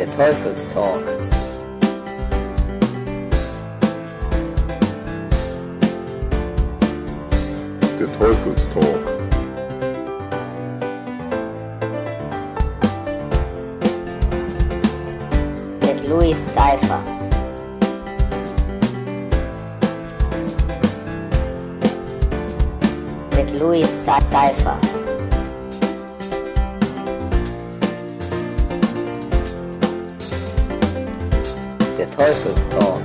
der Teufelstalk. Der Teufelstalk. Mit Louis Cypher. Mit Louis Cypher. Der Teufelstalk.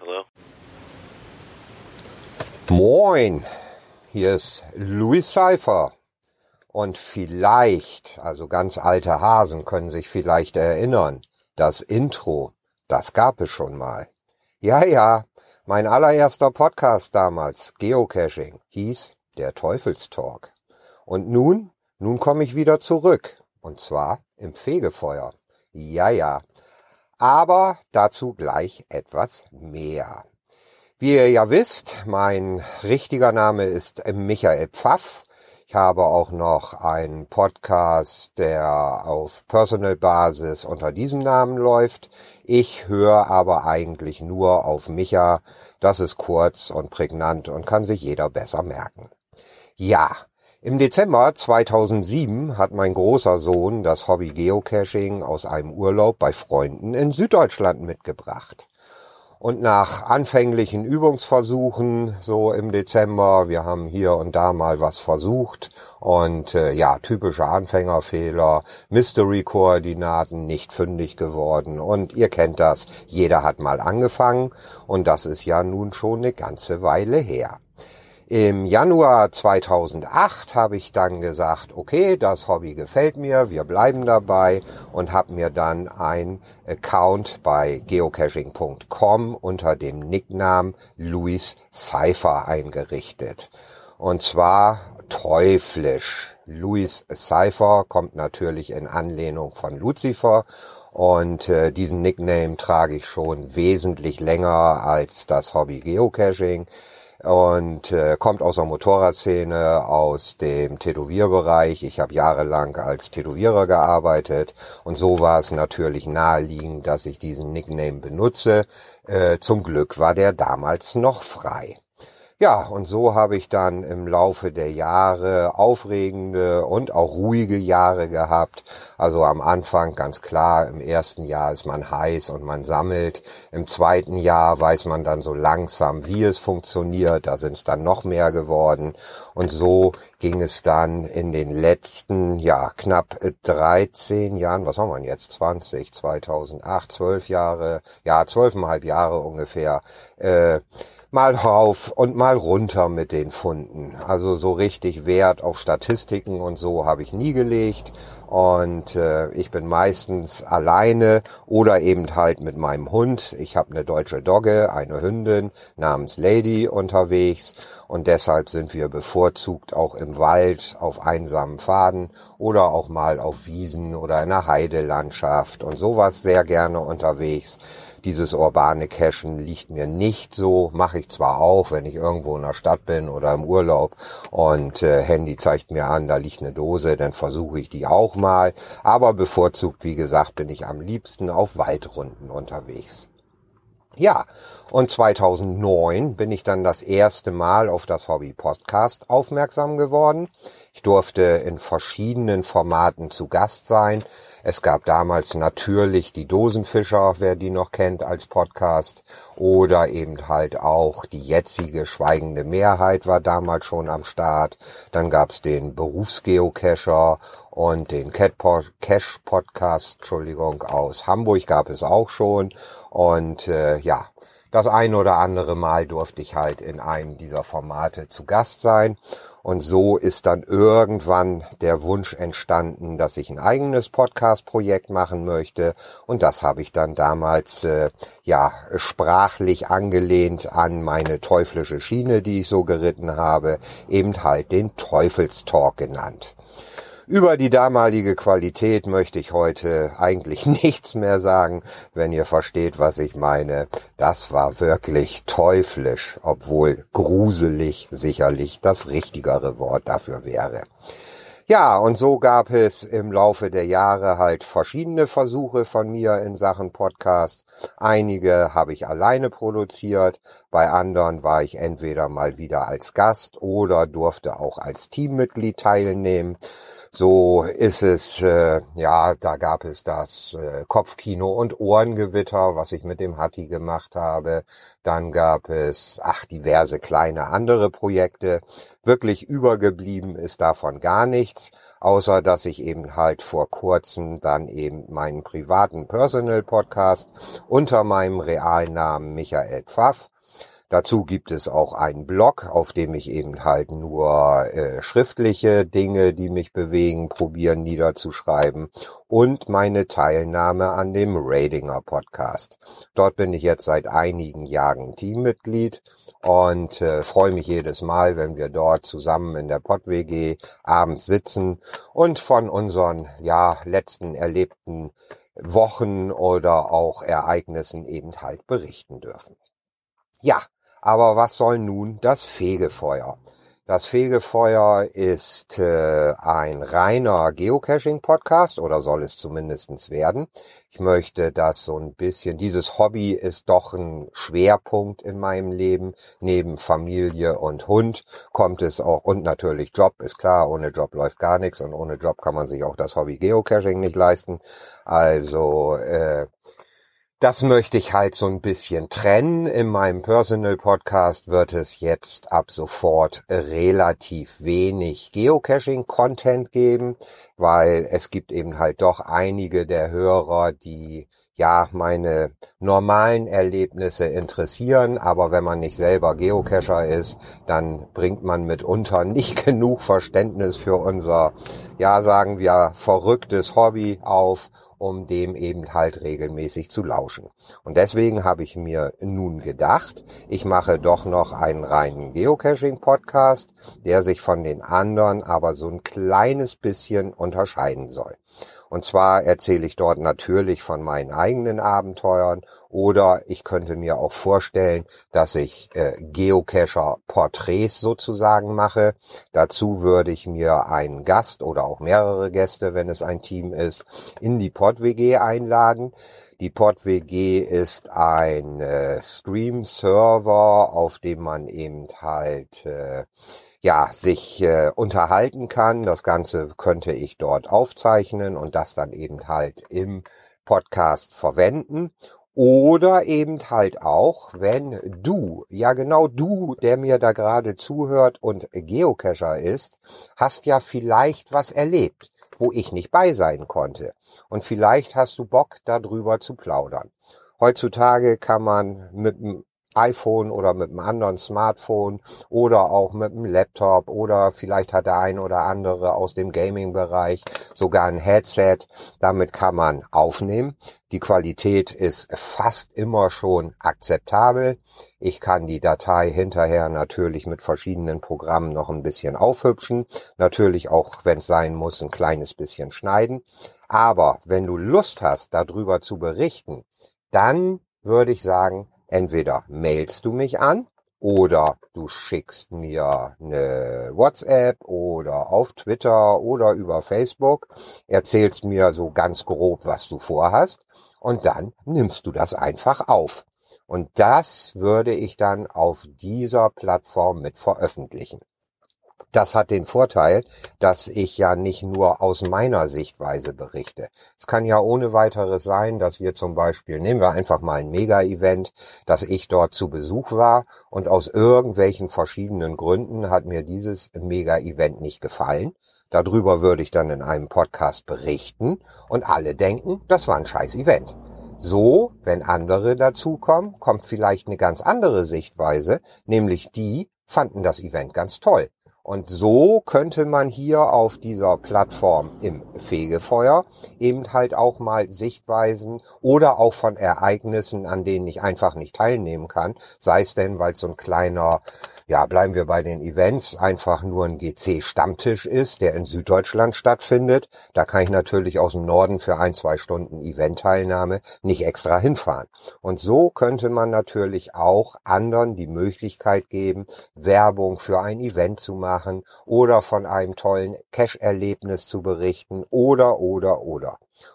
Hallo. Moin, hier ist Louis Cypher. Und vielleicht, also ganz alte Hasen können sich vielleicht erinnern, das Intro, das gab es schon mal. Ja. Mein allererster Podcast damals, Geocaching, hieß der Teufelstalk. Und nun komme ich wieder zurück. Und zwar im Fegefeuer. Ja. Aber dazu gleich etwas mehr. Wie ihr ja wisst, mein richtiger Name ist Michael Pfaff. Ich habe auch noch einen Podcast, der auf Personal-Basis unter diesem Namen läuft. Ich höre aber eigentlich nur auf Micha. Das ist kurz und prägnant und kann sich jeder besser merken. Ja, im Dezember 2007 hat mein großer Sohn das Hobby Geocaching aus einem Urlaub bei Freunden in Süddeutschland mitgebracht. Und nach anfänglichen Übungsversuchen, so im Dezember, wir haben hier und da mal was versucht und typische Anfängerfehler, Mystery-Koordinaten nicht fündig geworden und ihr kennt das, jeder hat mal angefangen und das ist ja nun schon eine ganze Weile her. Im Januar 2008 habe ich dann gesagt, okay, das Hobby gefällt mir, wir bleiben dabei und habe mir dann einen Account bei geocaching.com unter dem Nicknamen Louis Cypher eingerichtet. Und zwar teuflisch. Louis Cypher kommt natürlich in Anlehnung von Lucifer. Und diesen Nickname trage ich schon wesentlich länger als das Hobby Geocaching. Und kommt aus der Motorradszene, aus dem Tätowierbereich. Ich habe jahrelang als Tätowierer gearbeitet und so war es natürlich naheliegend, dass ich diesen Nickname benutze. Zum Glück war der damals noch frei. Ja, und so habe ich dann im Laufe der Jahre aufregende und auch ruhige Jahre gehabt. Also am Anfang ganz klar, im ersten Jahr ist man heiß und man sammelt. Im zweiten Jahr weiß man dann so langsam, wie es funktioniert. Da sind es dann noch mehr geworden. Und so ging es dann in den letzten, knapp 13 Jahren, 12,5 Jahre ungefähr, mal rauf und mal runter mit den Funden. Also so richtig Wert auf Statistiken und so habe ich nie gelegt. Und ich bin meistens alleine oder eben halt mit meinem Hund. Ich habe eine deutsche Dogge, eine Hündin namens Lady unterwegs. Und deshalb sind wir bevorzugt auch im Wald, auf einsamen Pfaden oder auch mal auf Wiesen oder in einer Heidelandschaft und sowas sehr gerne unterwegs. Dieses urbane Cachen liegt mir nicht so, mache ich zwar auch, wenn ich irgendwo in der Stadt bin oder im Urlaub und Handy zeigt mir an, da liegt eine Dose, dann versuche ich die auch mal, aber bevorzugt, wie gesagt, bin ich am liebsten auf Waldrunden unterwegs. Ja, und 2009 bin ich dann das erste Mal auf das Hobby Podcast aufmerksam geworden. Ich durfte in verschiedenen Formaten zu Gast sein. Es gab damals natürlich die Dosenfischer, wer die noch kennt, als Podcast. Oder eben halt auch die jetzige Schweigende Mehrheit war damals schon am Start. Dann gab's den Berufsgeocacher und den Cash-Podcast, aus Hamburg gab es auch schon. Und das ein oder andere Mal durfte ich halt in einem dieser Formate zu Gast sein. Und so ist dann irgendwann der Wunsch entstanden, dass ich ein eigenes Podcast-Projekt machen möchte. Und das habe ich dann damals sprachlich angelehnt an meine teuflische Schiene, die ich so geritten habe, eben halt den Teufelstalk genannt. Über die damalige Qualität möchte ich heute eigentlich nichts mehr sagen, wenn ihr versteht, was ich meine. Das war wirklich teuflisch, obwohl gruselig sicherlich das richtigere Wort dafür wäre. Ja, und so gab es im Laufe der Jahre halt verschiedene Versuche von mir in Sachen Podcast. Einige habe ich alleine produziert, bei anderen war ich entweder mal wieder als Gast oder durfte auch als Teammitglied teilnehmen. So ist es, da gab es das Kopfkino und Ohrengewitter, was ich mit dem Hatti gemacht habe. Dann gab es diverse kleine andere Projekte. Wirklich übergeblieben ist davon gar nichts, außer dass ich eben halt vor kurzem dann eben meinen privaten Personal-Podcast unter meinem realen Namen Michael Pfaff. Dazu gibt es auch einen Blog, auf dem ich eben halt nur schriftliche Dinge, die mich bewegen, probieren niederzuschreiben und meine Teilnahme an dem Radinger Podcast. Dort bin ich jetzt seit einigen Jahren Teammitglied und freue mich jedes Mal, wenn wir dort zusammen in der PodWG abends sitzen und von unseren letzten erlebten Wochen oder auch Ereignissen eben halt berichten dürfen. Ja. Aber was soll nun das Fegefeuer? Das Fegefeuer ist ein reiner Geocaching-Podcast oder soll es zumindest werden. Ich möchte das so ein bisschen, dieses Hobby ist doch ein Schwerpunkt in meinem Leben. Neben Familie und Hund kommt es auch, und natürlich Job, ist klar, ohne Job läuft gar nichts und ohne Job kann man sich auch das Hobby Geocaching nicht leisten. Also, das möchte ich halt so ein bisschen trennen. In meinem Personal Podcast wird es jetzt ab sofort relativ wenig Geocaching-Content geben, weil es gibt eben halt doch einige der Hörer, die meine normalen Erlebnisse interessieren, aber wenn man nicht selber Geocacher ist, dann bringt man mitunter nicht genug Verständnis für unser, sagen wir, verrücktes Hobby auf, um dem eben halt regelmäßig zu lauschen. Und deswegen habe ich mir nun gedacht, ich mache doch noch einen reinen Geocaching-Podcast, der sich von den anderen aber so ein kleines bisschen unterscheiden soll. Und zwar erzähle ich dort natürlich von meinen eigenen Abenteuern oder ich könnte mir auch vorstellen, dass ich Geocacher-Porträts sozusagen mache. Dazu würde ich mir einen Gast oder auch mehrere Gäste, wenn es ein Team ist, in die PodWG einladen. Die PodWG ist ein Stream-Server, auf dem man eben halt sich unterhalten kann. Das Ganze könnte ich dort aufzeichnen und das dann eben halt im Podcast verwenden. Oder eben halt auch, wenn du, du, der mir da gerade zuhört und Geocacher ist, hast ja vielleicht was erlebt, wo ich nicht bei sein konnte. Und vielleicht hast du Bock, darüber zu plaudern. Heutzutage kann man mit einem iPhone oder mit einem anderen Smartphone oder auch mit einem Laptop oder vielleicht hat der ein oder andere aus dem Gaming-Bereich sogar ein Headset. Damit kann man aufnehmen. Die Qualität ist fast immer schon akzeptabel. Ich kann die Datei hinterher natürlich mit verschiedenen Programmen noch ein bisschen aufhübschen. Natürlich auch, wenn es sein muss, ein kleines bisschen schneiden. Aber wenn du Lust hast, darüber zu berichten, dann würde ich sagen, entweder mailst du mich an oder du schickst mir eine WhatsApp oder auf Twitter oder über Facebook, erzählst mir so ganz grob, was du vorhast und dann nimmst du das einfach auf. Und das würde ich dann auf dieser Plattform mit veröffentlichen. Das hat den Vorteil, dass ich ja nicht nur aus meiner Sichtweise berichte. Es kann ja ohne weiteres sein, dass wir zum Beispiel, nehmen wir einfach mal ein Mega-Event, dass ich dort zu Besuch war und aus irgendwelchen verschiedenen Gründen hat mir dieses Mega-Event nicht gefallen. Darüber würde ich dann in einem Podcast berichten und alle denken, das war ein scheiß Event. So, wenn andere dazukommen, kommt vielleicht eine ganz andere Sichtweise, nämlich die fanden das Event ganz toll. Und so könnte man hier auf dieser Plattform im Fegefeuer eben halt auch mal Sichtweisen oder auch von Ereignissen, an denen ich einfach nicht teilnehmen kann, sei es denn, weil es so ein kleiner, ja, bleiben wir bei den Events, einfach nur ein GC-Stammtisch ist, der in Süddeutschland stattfindet. Da kann ich natürlich aus dem Norden für 1-2 Stunden Eventteilnahme nicht extra hinfahren. Und so könnte man natürlich auch anderen die Möglichkeit geben, Werbung für ein Event zu machen. Oder von einem tollen Cache-Erlebnis zu berichten oder.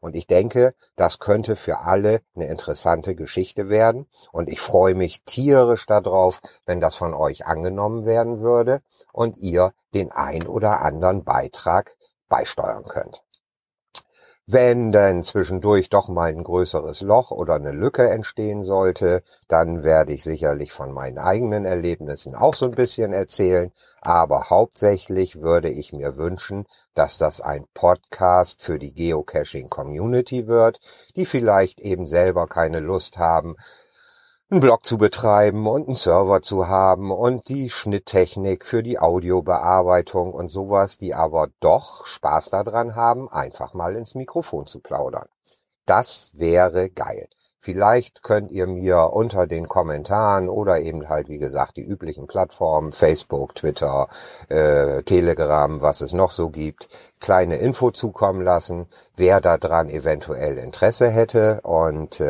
Und ich denke, das könnte für alle eine interessante Geschichte werden. Und ich freue mich tierisch darauf, wenn das von euch angenommen werden würde und ihr den ein oder anderen Beitrag beisteuern könnt. Wenn denn zwischendurch doch mal ein größeres Loch oder eine Lücke entstehen sollte, dann werde ich sicherlich von meinen eigenen Erlebnissen auch so ein bisschen erzählen. Aber hauptsächlich würde ich mir wünschen, dass das ein Podcast für die Geocaching-Community wird, die vielleicht eben selber keine Lust haben, einen Blog zu betreiben und einen Server zu haben und die Schnitttechnik für die Audiobearbeitung und sowas, die aber doch Spaß daran haben, einfach mal ins Mikrofon zu plaudern. Das wäre geil. Vielleicht könnt ihr mir unter den Kommentaren oder eben halt, wie gesagt, die üblichen Plattformen, Facebook, Twitter, Telegram, was es noch so gibt, kleine Info zukommen lassen, wer da dran eventuell Interesse hätte. Und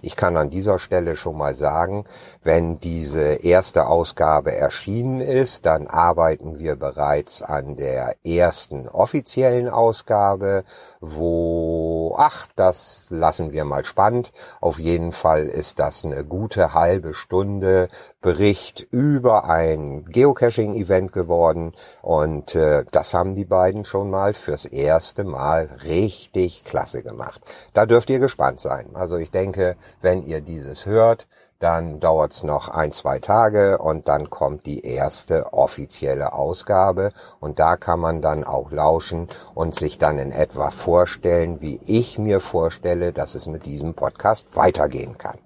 ich kann an dieser Stelle schon mal sagen, wenn diese erste Ausgabe erschienen ist, dann arbeiten wir bereits an der ersten offiziellen Ausgabe, wo, ach, das lassen wir mal spannend. Auf jeden Fall ist das eine gute halbe Stunde Bericht über ein Geocaching-Event geworden und das haben die beiden schon mal fürs erste Mal richtig klasse gemacht. Da dürft ihr gespannt sein. Also ich denke, wenn ihr dieses hört, dann dauert's noch 1-2 Tage und dann kommt die erste offizielle Ausgabe und da kann man dann auch lauschen und sich dann in etwa vorstellen, wie ich mir vorstelle, dass es mit diesem Podcast weitergehen kann.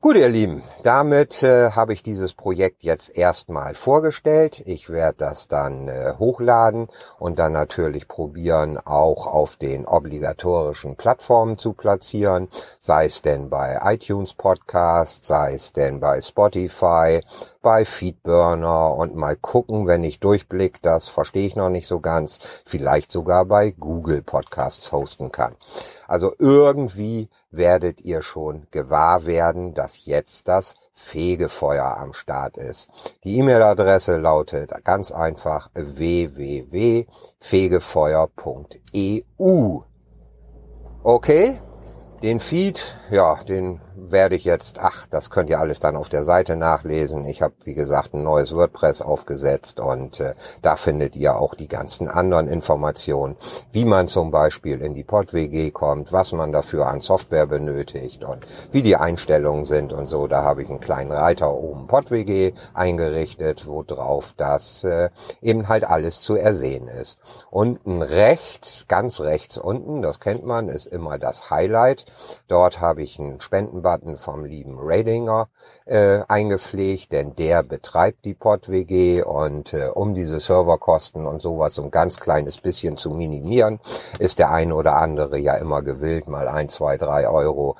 Gut, ihr Lieben, damit habe ich dieses Projekt jetzt erstmal vorgestellt. Ich werde das dann hochladen und dann natürlich probieren, auch auf den obligatorischen Plattformen zu platzieren, sei es denn bei iTunes Podcast, sei es denn bei Spotify, bei Feedburner und mal gucken, wenn ich durchblick, das verstehe ich noch nicht so ganz, vielleicht sogar bei Google Podcasts hosten kann. Also irgendwie werdet ihr schon gewahr werden, dass jetzt das Fegefeuer am Start ist. Die E-Mail-Adresse lautet ganz einfach www.fegefeuer.eu. Okay, den Feed, ja, den werde ich jetzt, ach, das könnt ihr alles dann auf der Seite nachlesen. Ich habe, wie gesagt, ein neues WordPress aufgesetzt und da findet ihr auch die ganzen anderen Informationen, wie man zum Beispiel in die PodWG kommt, was man dafür an Software benötigt und wie die Einstellungen sind und so. Da habe ich einen kleinen Reiter oben PodWG eingerichtet, wo drauf das eben halt alles zu ersehen ist. Unten rechts, ganz rechts unten, das kennt man, ist immer das Highlight. Dort habe ich einen Spendenbutton vom lieben Radinger eingepflegt, denn der betreibt die PodWG und um diese Serverkosten und sowas so ein ganz kleines bisschen zu minimieren, ist der eine oder andere ja immer gewillt, mal 1, 2, 3 Euro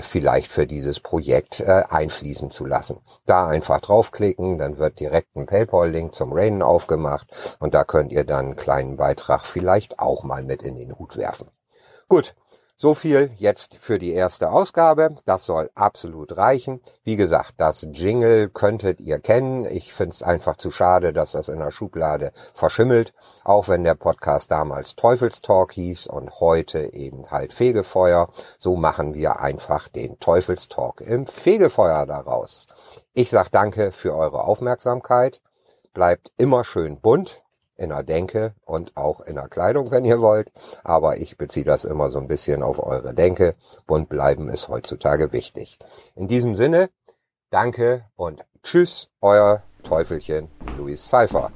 vielleicht für dieses Projekt einfließen zu lassen. Da einfach draufklicken, dann wird direkt ein PayPal-Link zum Raiden aufgemacht und da könnt ihr dann einen kleinen Beitrag vielleicht auch mal mit in den Hut werfen. Gut. So viel jetzt für die erste Ausgabe. Das soll absolut reichen. Wie gesagt, das Jingle könntet ihr kennen. Ich finde es einfach zu schade, dass das in der Schublade verschimmelt. Auch wenn der Podcast damals Teufelstalk hieß und heute eben halt Fegefeuer. So machen wir einfach den Teufelstalk im Fegefeuer daraus. Ich sage danke für eure Aufmerksamkeit. Bleibt immer schön bunt. In der Denke und auch in der Kleidung, wenn ihr wollt. Aber ich beziehe das immer so ein bisschen auf eure Denke. Bunt bleiben ist heutzutage wichtig. In diesem Sinne, danke und tschüss, euer Teufelchen Louis Cypher.